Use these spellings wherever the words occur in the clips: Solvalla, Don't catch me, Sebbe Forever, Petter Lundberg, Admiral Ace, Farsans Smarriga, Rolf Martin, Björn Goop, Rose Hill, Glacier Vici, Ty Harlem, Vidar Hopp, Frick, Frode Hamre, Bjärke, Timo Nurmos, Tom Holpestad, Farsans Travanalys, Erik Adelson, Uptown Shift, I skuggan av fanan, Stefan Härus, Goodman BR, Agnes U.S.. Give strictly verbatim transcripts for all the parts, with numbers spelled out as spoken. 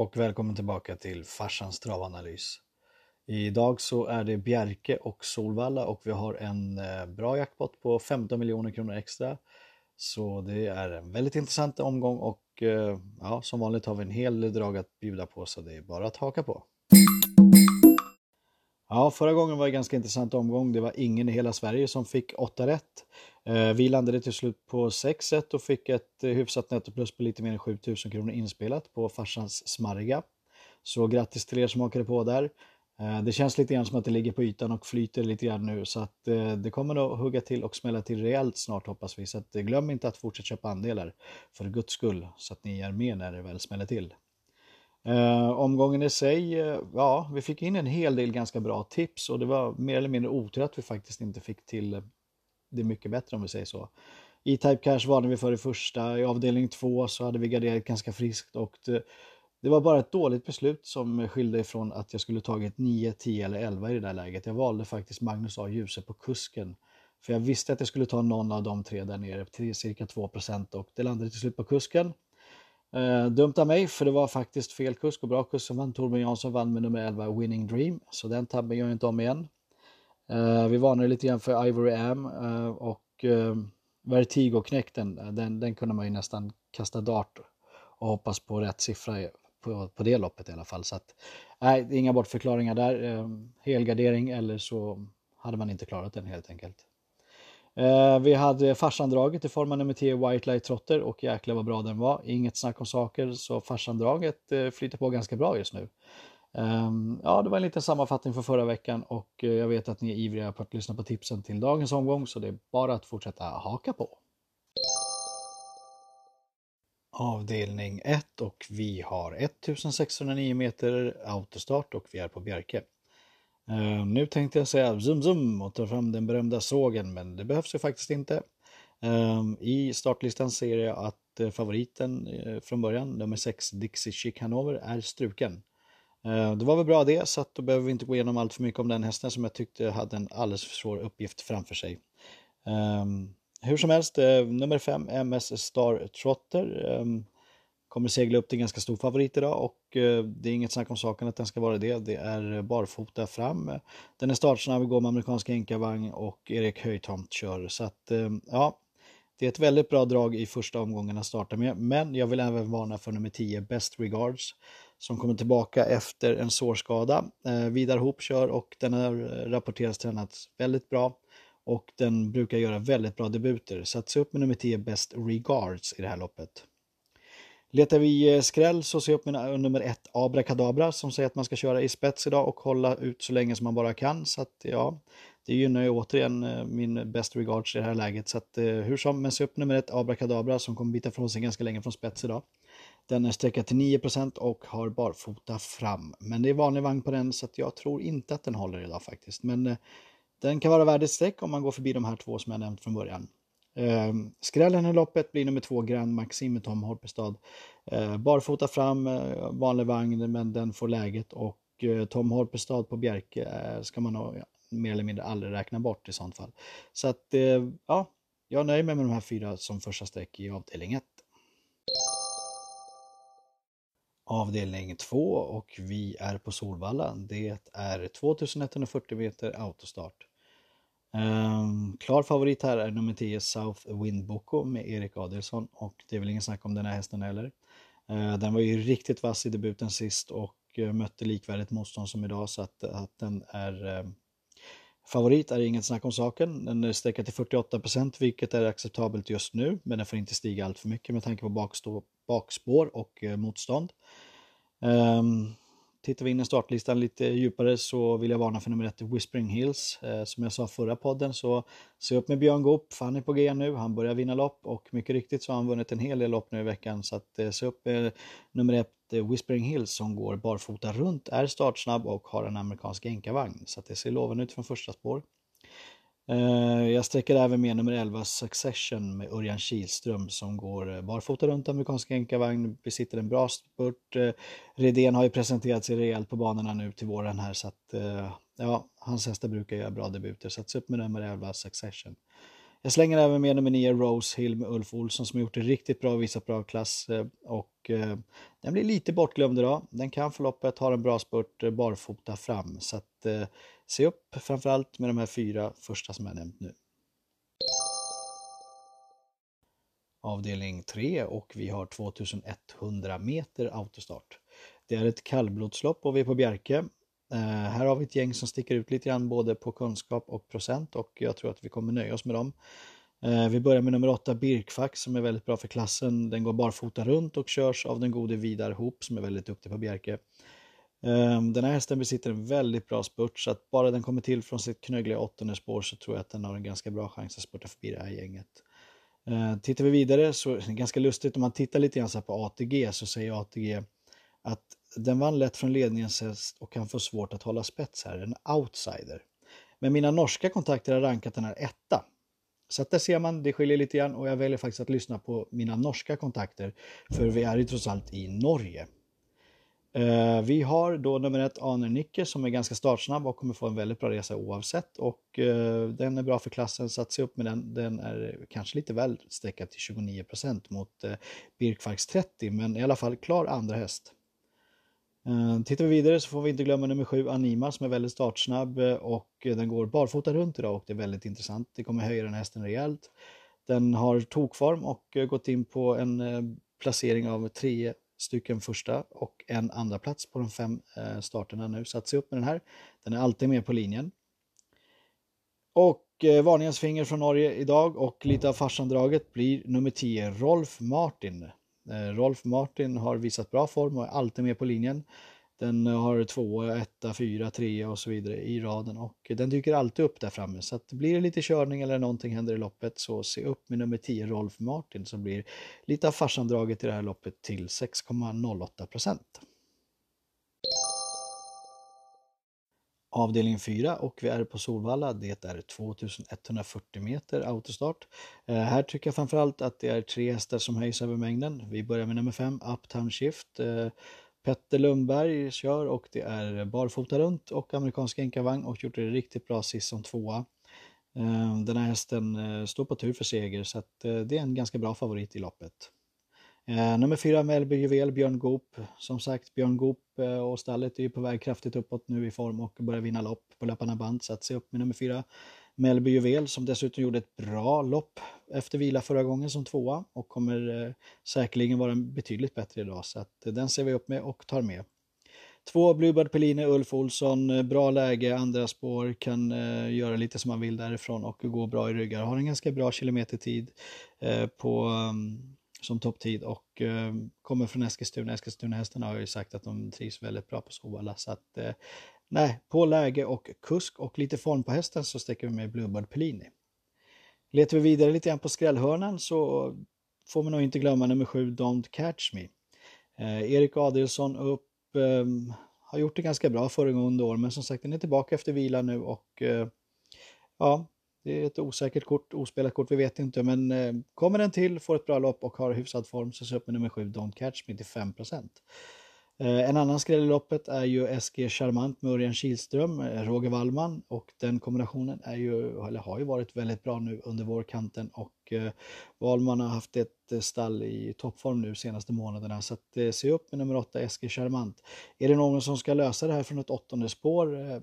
och välkommen tillbaka till Farsans Travanalys. Idag så är det Bjärke och Solvalla och vi har en bra jackpot på femton miljoner kronor extra. Så det är en väldigt intressant omgång och ja, som vanligt har vi en hel drag att bjuda på, så det är bara att haka på. Ja, förra gången var det en ganska intressant omgång. Det var ingen i hela Sverige som fick åtta rätt. Vi landade till slut på sex rätt och fick ett hyfsat nettoplus på lite mer än sjutusen kronor inspelat på Farsans Smarriga. Så grattis till er som åkade på där. Det känns lite grann som att det ligger på ytan och flyter lite grann nu. Så att det kommer nog hugga till och smälla till rejält snart, hoppas vi. Så att glöm inte att fortsätta köpa andelar för guds skull, så att ni är med när det väl smäller till. Eh, omgången i sig, eh, ja, vi fick in en hel del ganska bra tips och det var mer eller mindre otur att vi faktiskt inte fick till det mycket bättre, om vi säger så. I Type Cash var vi för det första, i avdelning två så hade vi garderat ganska friskt och det, det var bara ett dåligt beslut som skilde ifrån att jag skulle tagit nio, tio eller elva i det där läget. Jag valde faktiskt Magnus A. Djuse på kusken, för jag visste att jag skulle ta någon av de tre där nere till cirka två procent och det landade till slut på kusken. Uh, dumt av mig, för det var faktiskt fel kusk och bra kusk som vann. Torbjörn Jansson vann med nummer elva Winning Dream, så den tabben gör jag inte om igen. Uh, vi varnade lite grann för Ivory Am uh, och uh, Vertigo-knäkten, den, den kunde man ju nästan kasta dart och hoppas på rätt siffra på, på det loppet i alla fall. Så att, nej, inga bortförklaringar där, uh, helgardering eller så hade man inte klarat den helt enkelt. Vi hade farsandraget i form av N M T white light trotter och jäklar vad bra den var. Inget snack om saker, så farsandraget flyter på ganska bra just nu. Ja, det var en liten sammanfattning för förra veckan och jag vet att ni är ivriga på att lyssna på tipsen till dagens omgång, så det är bara att fortsätta haka på. Avdelning ett och vi har sextonhundranio meter autostart och vi är på Bjärke. Uh, nu tänkte jag säga zoom zoom och ta fram den berömda sågen, men det behövs ju faktiskt inte. Uh, I startlistan ser jag att uh, favoriten uh, från början, nummer sex Dixie Chicanover, är struken. Uh, det var väl bra det, så att då behöver vi inte gå igenom allt för mycket om den hästen som jag tyckte hade en alldeles för svår uppgift framför sig. Uh, hur som helst, uh, nummer fem M S Star Trotter uh, kommer segla upp till ganska stor favorit idag och det är inget snack om saken att den ska vara det. Det är barfota fram. Den är startsnabb, går med amerikanska enkavagn och Erik Höjthomt kör. Så att ja, det är ett väldigt bra drag i första omgången att starta med. Men jag vill även varna för nummer tio, Best Regards, som kommer tillbaka efter en sårskada. Vidar Hopp kör och den har rapporterats tränats väldigt bra. Och den brukar göra väldigt bra debuter. Så att se upp med nummer tio, Best Regards i det här loppet. Letar vi skräll så ser jag upp med nummer ett Abrakadabra, som säger att man ska köra i spets idag och hålla ut så länge som man bara kan. Så att ja, det gynnar ju återigen min Best Regards i det här läget. Så att hur som, men se upp nummer ett Abrakadabra som kommer bita från sig ganska länge från spets idag. Den är sträckad till nio procent och har barfota fram. Men det är vanlig vagn på den, så att jag tror inte att den håller idag faktiskt. Men den kan vara värd ett streck om man går förbi de här två som jag nämnt från början. Skrällen i loppet blir nummer två Grand Maxim med Tom Holpestad. Barfota fram, vanlig vagn, men den får läget och Tom Holpestad på Bjärke ska man nog mer eller mindre aldrig räkna bort i sånt fall. Så att ja, jag nöjer mig med de här fyra som första streck i avdelning ett. Avdelning två och vi är på Solvalla. Det är tvåtusen etthundrafyrtio meter autostart. Um, klar favorit här är nummer tio South Windboko med Erik Adelson och det är väl ingen snack om den här hästen heller. Uh, den var ju riktigt vass i debuten sist och uh, mötte likvärdigt motstånd som idag, så att, att den är uh, favorit är inget snack om saken. Den är sträckad till fyrtioåtta procent vilket är acceptabelt just nu, men den får inte stiga allt för mycket med tanke på bakstå- bakspår och uh, motstånd. Um, Tittar vi in i startlistan lite djupare så vill jag varna för nummer ett Whispering Hills. Eh, som jag sa förra podden så se upp med Björn Goop, för han är på G nu. Han börjar vinna lopp och mycket riktigt så har han vunnit en hel del lopp nu i veckan. Så att, eh, se upp eh, nummer ett Whispering Hills som går barfota runt, är startsnabb och har en amerikansk enkavagn. Så att det ser lovande ut från första spår. Eh, jag sträcker även med nummer elva Succession med Örjan Kihlström som går barfota runt amerikanska enkavagn, besitter en bra spurt. Eh, Redén har ju presenterat sig rejält på banorna nu till våren här, så att eh, ja, hans hästar brukar göra bra debuter, så att se upp med nummer elva Succession. Jag slänger även med nummer nio Rose Hill med Ulf Olsson som har gjort det riktigt bra, visat bra klass och eh, den blir lite bortglömd idag. Den kan förloppet, har en bra spurt barfota fram, så att eh, se upp framförallt med de här fyra första som jag nämnt nu. Avdelning tre och vi har tjugoett hundra meter autostart. Det är ett kallblodslopp och vi är på Bjärke. Uh, här har vi ett gäng som sticker ut lite grann både på kunskap och procent och jag tror att vi kommer nöja oss med dem. Uh, vi börjar med nummer åtta Birkfaks som är väldigt bra för klassen. Den går barfota runt och körs av den gode Vidar Hopp som är väldigt duktig på Bjärke. Uh, den här hästen besitter en väldigt bra spurt, så att bara den kommer till från sitt knögliga åttonde spår så tror jag att den har en ganska bra chans att spurta förbi det här gänget. Uh, tittar vi vidare så är det ganska lustigt om man tittar lite grann så här på A T G, så säger A T G att den vann lätt från ledningens häst och kan få svårt att hålla spets här, en outsider. Men mina norska kontakter har rankat den här etta. Så att där ser man, det skiljer lite grann och jag väljer faktiskt att lyssna på mina norska kontakter för vi är ju trots allt i Norge. Uh, vi har då nummer ett Anernicke som är ganska startsnabb och kommer få en väldigt bra resa oavsett och uh, den är bra för klassen, så att se upp med den. Den är kanske lite väl sträckad till tjugonio procent mot uh, Birkfaks trettio, men i alla fall klar andra häst. Tittar vi vidare så får vi inte glömma nummer sju Anima som är väldigt startsnabb och den går barfota runt idag och det är väldigt intressant. Det kommer höja den hästen rejält. Den har tokform och gått in på en placering av tre stycken första och en andra plats på de fem starterna nu. Så att se upp med den här. Den är alltid med på linjen. Och varningens finger från Norge idag och lite av farsandraget blir nummer tio Rolf Martin. Rolf Martin har visat bra form och är alltid med på linjen. Den har två, ett, fyra, tre och så vidare i raden och den dyker alltid upp där framme. Så att blir det lite körning eller någonting händer i loppet så se upp med nummer tio Rolf Martin som blir lite av farsandraget i det här loppet till sex komma noll åtta procent. Avdelning fyra och vi är på Solvalla. Det är tjugoett fyrtio meter autostart. Eh, här tycker jag framförallt att det är tre hästar som höjs över mängden. Vi börjar med nummer fem, Uptown Shift. Eh, Petter Lundberg kör och det är barfota runt och amerikansk enkavagn och gjort det riktigt bra sist som tvåa. Eh, den här hästen eh, står på tur för seger, så att, eh, det är en ganska bra favorit i loppet. Eh, nummer fyra Melby Juvel, Björn Goop. Som sagt, Björn Goop eh, och stallet är ju på väg kraftigt uppåt nu i form och börjar vinna lopp på löpande band. Så att se upp med nummer fyra Melby Juvel som dessutom gjorde ett bra lopp efter vila förra gången som tvåa och kommer eh, säkerligen vara betydligt bättre idag. Så att eh, den ser vi upp med och tar med. Två Bluebird Peline, Ulf Olsson, bra läge, andra spår, kan eh, göra lite som man vill därifrån och gå bra i ryggar. Har en ganska bra kilometertid eh, på... Um, som topptid och eh, kommer från Eskilstuna. Eskilstuna-hästarna har ju sagt att de trivs väldigt bra på Solvalla, så att eh, nej, på läge och kusk och lite form på hästen så sticker vi med Bluebird Pellini. Letar vi vidare lite grann på skrällhörnan så får man nog inte glömma nummer sju Don't catch me. Eh, Erik Adelson upp eh, har gjort det ganska bra föregående år, men som sagt den är tillbaka efter vila nu och eh, ja, det är ett osäkert kort, ospelat kort, vi vet inte. Men eh, kommer den till, får ett bra lopp och har hyfsad form så ser upp med nummer sju Don't catch me till fem procent. Eh, en annan skräll i loppet är ju S G Charmant med Örjan Kihlström, eh, Roger Wallman. Och den kombinationen är ju, eller har ju varit väldigt bra nu under vårkanten. Och eh, Wallman har haft ett stall i toppform nu senaste månaderna. Så att, eh, se upp med nummer åtta S G Charmant. Är det någon som ska lösa det här från ett åttonde spår eh,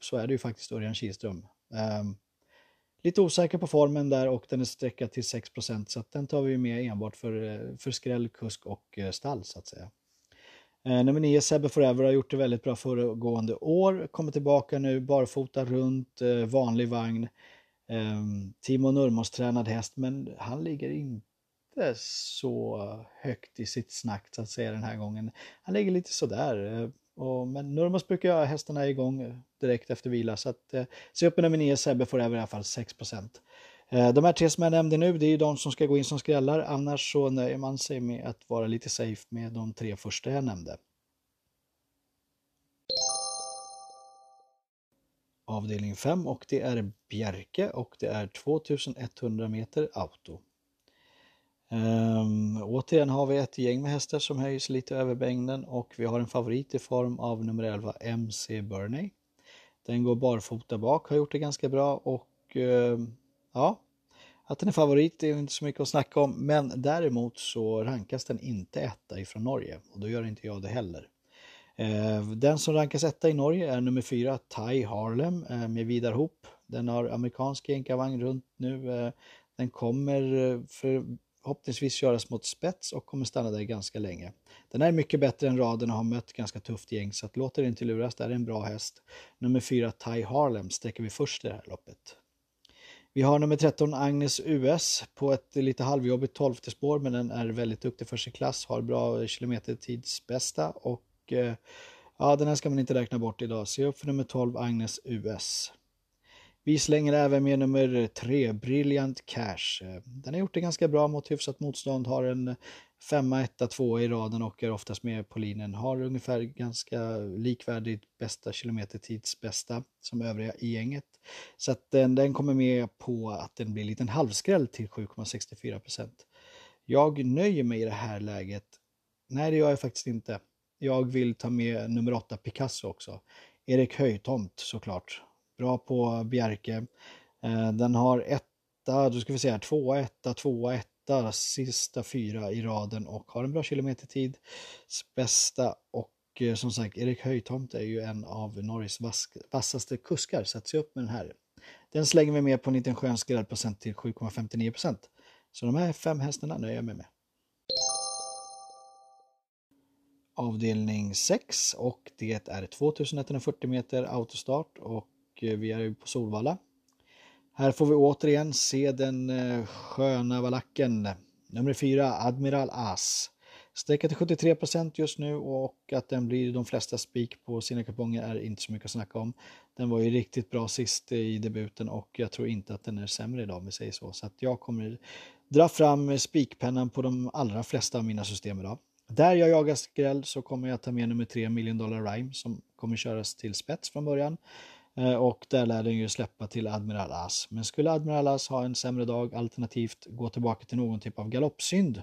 så är det ju faktiskt Örjan Kihlström. Eh, Lite osäker på formen där och den är sträckad till sex procent, så att den tar vi med enbart för, för skräll, kusk och stall så att säga. Eh, nummer nio Sebbe Forever har gjort det väldigt bra föregående år. Kommer tillbaka nu, barfota runt, eh, vanlig vagn. Eh, Timo Nurmos tränad häst, men han ligger inte så högt i sitt snack så att säga den här gången. Han ligger lite sådär. Eh, Och, men Nurmos brukar jag hästarna igång direkt efter vila, så att eh, se upp med nummer nio Sebbe får över i alla fall sex procent. Eh, de här tre som jag nämnde nu, det är ju de som ska gå in som skrällar, annars så nöjer man sig med att vara lite safe med de tre första jag nämnde. Avdelning fem och det är Bjärke och det är tjugoett hundra meter auto. Um, återigen har vi ett gäng med hästar som höjs lite över bängden och vi har en favorit i form av nummer elva M C Burney. Den går barfota bak, har gjort det ganska bra och uh, ja, Att den är favorit är inte så mycket att snacka om, men däremot så rankas den inte etta ifrån Norge och då gör inte jag det heller. Den som rankas etta i Norge är nummer fyra, Ty Harlem med Vidar Hopp. Den har amerikansk jänkarvagn runt nu. Den kommer förhoppningsvis köras mot spets och kommer stanna där ganska länge. Den är mycket bättre än raden och har mött ganska tufft gäng, så att låter det inte luras, det är en bra häst. Nummer fyra, Ty Harlem, sträcker vi först i det här loppet. Vi har nummer tretton, Agnes U S på ett lite halvjobbigt tolfte spår, men den är väldigt duktig för sin klass, har bra kilometertidsbästa och ja, den här ska man inte räkna bort idag. Se upp för nummer tolv, Agnes U S. Vi slänger även med nummer tre, Brilliant Cash. Den har gjort det ganska bra mot hyfsat motstånd, har en femma, etta, tvåa i raden och är oftast med på linjen. Har ungefär ganska likvärdigt bästa kilometertids bästa som övriga i gänget. Så att den, den kommer med på att den blir en liten halvskräll till sju komma sextiofyra procent. Jag nöjer mig i det här läget. Nej, det gör jag faktiskt inte. Jag vill ta med nummer åtta, Picasso också. Erik Höjthomt såklart. Bra på Bjärke. Den har etta, då ska vi säga tvåa, etta, tvåa, etta, sista fyra i raden och har en bra kilometertid. Bästa och som sagt Erik Höjthomt är ju en av Norges vassaste kuskar, så att se upp med den här. Den slänger vi med på en liten skön skrällprocent till sju komma femtionio procent. Så de här fem hästarna nöjer jag mig med. Avdelning sex och det är tvåtusen etthundrafyrtio meter autostart och vi är på Solvalla. Här får vi återigen se den sköna valacken. Nummer fyra, Admiral Ace. Sträcker till sjuttiotre procent just nu och att den blir de flesta spik på sina kuponger är inte så mycket att snacka om. Den var ju riktigt bra sist i debuten och jag tror inte att den är sämre idag om vi säger så. Så att jag kommer dra fram spikpennan på de allra flesta av mina system idag. Där jag jagar skräll så kommer jag ta med nummer tre, Million Dollar Rime, som kommer köras till spets från början. Och där lär den ju släppa till Admiral Ace. Men skulle Admiral Ace ha en sämre dag alternativt gå tillbaka till någon typ av galoppsynd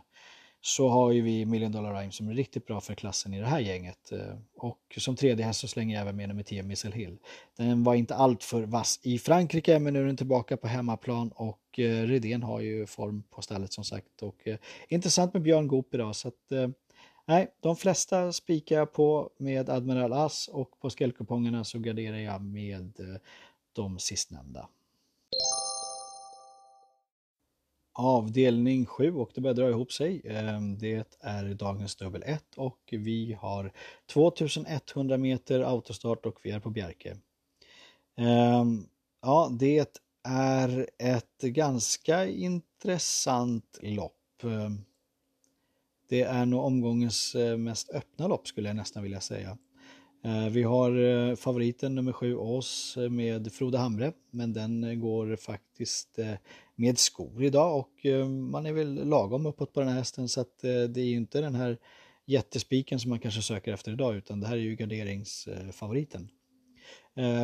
så har ju vi Million Dollar Rime som är riktigt bra för klassen i det här gänget. Och som tredje häst så slänger jag även med nummer tio, Missel Hill. Den var inte allt för vass i Frankrike men nu är den tillbaka på hemmaplan och Redén har ju form på stället som sagt. Och intressant med Björn Goop idag så att... Nej, de flesta spikar jag på med Admiral Ace och på skällkupongerna så garderar jag med de sistnämnda. Avdelning sju och det börjar dra ihop sig. Det är dagens dubbel ett och vi har tvåtusen etthundra meter autostart och vi är på Bjärke. Ja, det är ett ganska intressant lopp. Det är nog omgångens mest öppna lopp skulle jag nästan vilja säga. Vi har favoriten nummer sju oss med Frode Hamre. Men den går faktiskt med skor idag. Och man är väl lagom uppåt på den här hästen. Så att det är ju inte den här jättespiken som man kanske söker efter idag. Utan det här är ju garderingsfavoriten.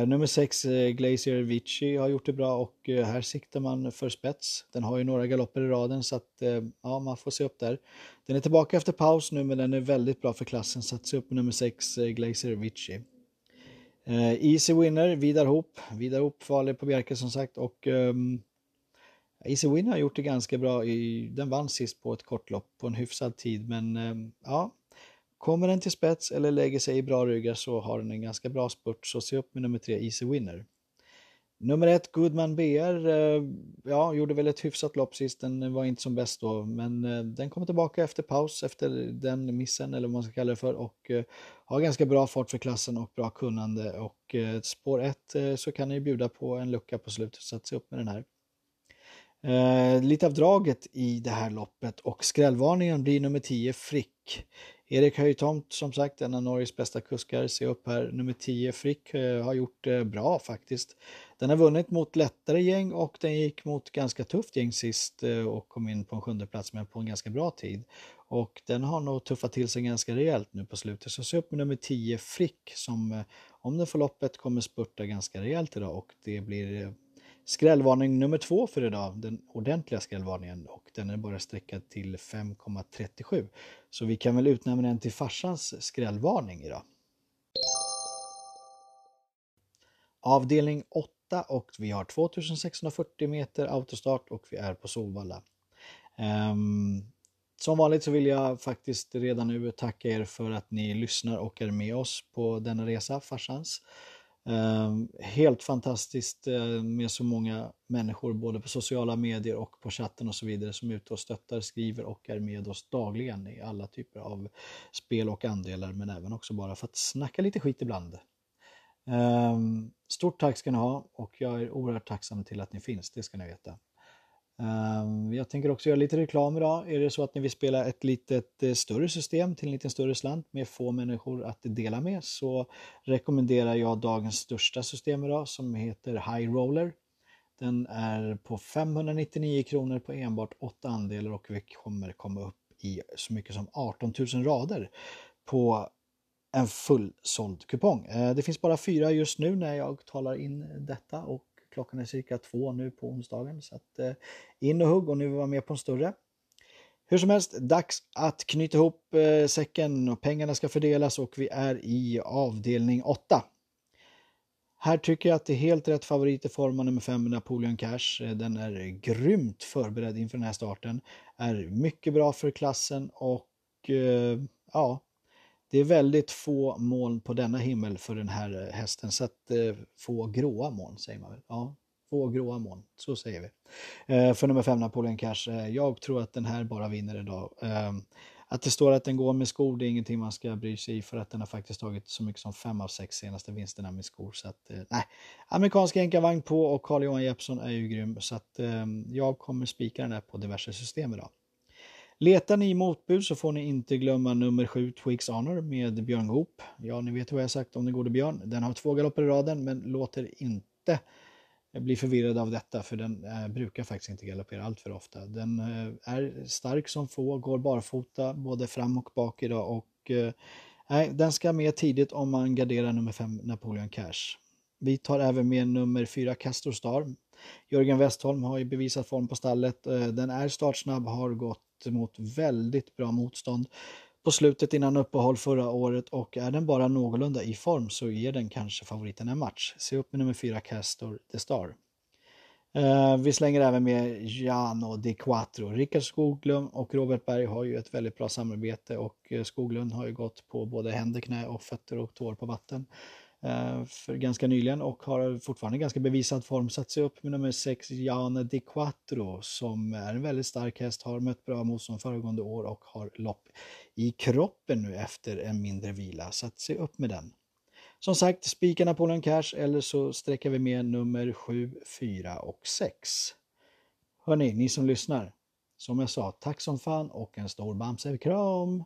Nummer sex, Glacier Vici har gjort det bra och här siktar man för spets. Den har ju några galopper i raden så att ja, man får se upp där. Den är tillbaka efter paus nu men den är väldigt bra för klassen så att se upp med nummer sex, Glacier Vici. Easy Winner, Vidar Hopp. Vidar Hopp farlig på Bjärke som sagt och um, Easy Winner har gjort det ganska bra. I, den vann sist på ett kortlopp på en hyfsad tid men um, ja. Kommer den till spets eller lägger sig i bra ryggar så har den en ganska bra spurt. Så se upp med nummer tre, Easy Winner. Nummer ett, Goodman B R. Ja, gjorde väl ett hyfsat lopp sist. Den var inte som bäst då. Men den kommer tillbaka efter paus. Efter den missen eller vad man ska kalla det för. Och har ganska bra fart för klassen och bra kunnande. Och spår ett så kan ni bjuda på en lucka på slutet. Så att se upp med den här. Lite av draget i det här loppet. Och skrällvarningen blir nummer tio, Frick. Erik Höjthomt, som sagt, en av Norges bästa kuskar. Se upp här, nummer tio, Frick, har gjort bra faktiskt. Den har vunnit mot lättare gäng och den gick mot ganska tufft gäng sist och kom in på en sjunde plats men på en ganska bra tid. Och den har nog tuffat till sig ganska rejält nu på slutet. Så se upp med nummer tio, Frick, som om den får loppet kommer spurta ganska rejält idag. Och det blir skrällvarning nummer två för idag, den ordentliga skrällvarningen. Och den är bara sträckad till fem komma trettiosju. Så vi kan väl utnämna den till farsans skrällvarning idag. Avdelning åtta etta och vi har tvåtusensexhundrafyrtio meter autostart och vi är på Solvalla. Um, som vanligt så vill jag faktiskt redan nu tacka er för att ni lyssnar och är med oss på denna resa, Farsans. Um, helt fantastiskt uh, med så många människor både på sociala medier och på chatten och så vidare som är ute och stöttar, skriver och är med oss dagligen i alla typer av spel och andelar, men även också bara för att snacka lite skit ibland. Um, stort tack ska ni ha och jag är oerhört tacksam till att ni finns, det ska ni veta. Um, jag tänker också göra lite reklam idag. Är det så att ni vill spela ett litet eh, större system till en liten större slant med få människor att dela med, så rekommenderar jag dagens största system idag som heter High Roller. Den är på femhundranittionio kronor på enbart åtta andelar och vi kommer komma upp i så mycket som artontusen rader på en fullsåld kupong. Eh, det finns bara fyra just nu när jag talar in detta och klockan är cirka två nu på onsdagen, så att eh, in och hugg och nu var med på en större. Hur som helst, dags att knyta ihop eh, säcken och pengarna ska fördelas och vi är i avdelning åtta. Här tycker jag att det är helt rätt favorit i form av nummer fem, Napoleon Cash. Den är grymt förberedd inför den här starten. Är mycket bra för klassen och eh, ja... det är väldigt få moln på denna himmel för den här hästen, så att eh, få gråa moln säger man väl. Ja, få gråa moln, så säger vi. Eh, för nummer fem Napoleon Cash, eh, jag tror att den här bara vinner idag. Eh, att det står att den går med skor, det är ingenting man ska bry sig i för att den har faktiskt tagit så mycket som fem av sex senaste vinsterna med skor. Så att eh, nej, amerikansk enkavagn på och Carl-Johan Jeppsson är ju grym, så att eh, jag kommer spika den här på diverse system idag. Letar ni motbud så får ni inte glömma nummer sju Twigs Honor med Björn Goop. Ja, ni vet hur jag har sagt om det går till Björn. Den har två galopper i raden, men låter inte bli förvirrad av detta, för den eh, brukar faktiskt inte galoppera allt för ofta. Den eh, är stark som få, går barfota både fram och bak idag och eh, nej, den ska med tidigt om man garderar nummer fem Napoleon Cash. Vi tar även med nummer fyra Castor Star. Jörgen Westholm har ju bevisat form på stallet. Den är startsnabb, har gått mot väldigt bra motstånd på slutet innan uppehåll förra året och är den bara någorlunda i form så ger den kanske favoriten en match. Se upp med nummer fyra Castor Star. Eh, vi slänger även med Jano Di Quattro. Rickard Skoglund och Robert Berg har ju ett väldigt bra samarbete och Skoglund har ju gått på både händer, knä och fötter och tår på vatten för ganska nyligen och har fortfarande ganska bevisad form. Satt sig upp med nummer sex Jano Di Quattro som är en väldigt stark häst, har mött bra motstånd föregående år och har lopp i kroppen nu efter en mindre vila. Satt sig upp med den. Som sagt, spikar Napoleon Cash eller så sträcker vi med nummer sju, fyra och sex. Hörrni, ni som lyssnar, som jag sa, tack som fan och en stor bamsekram!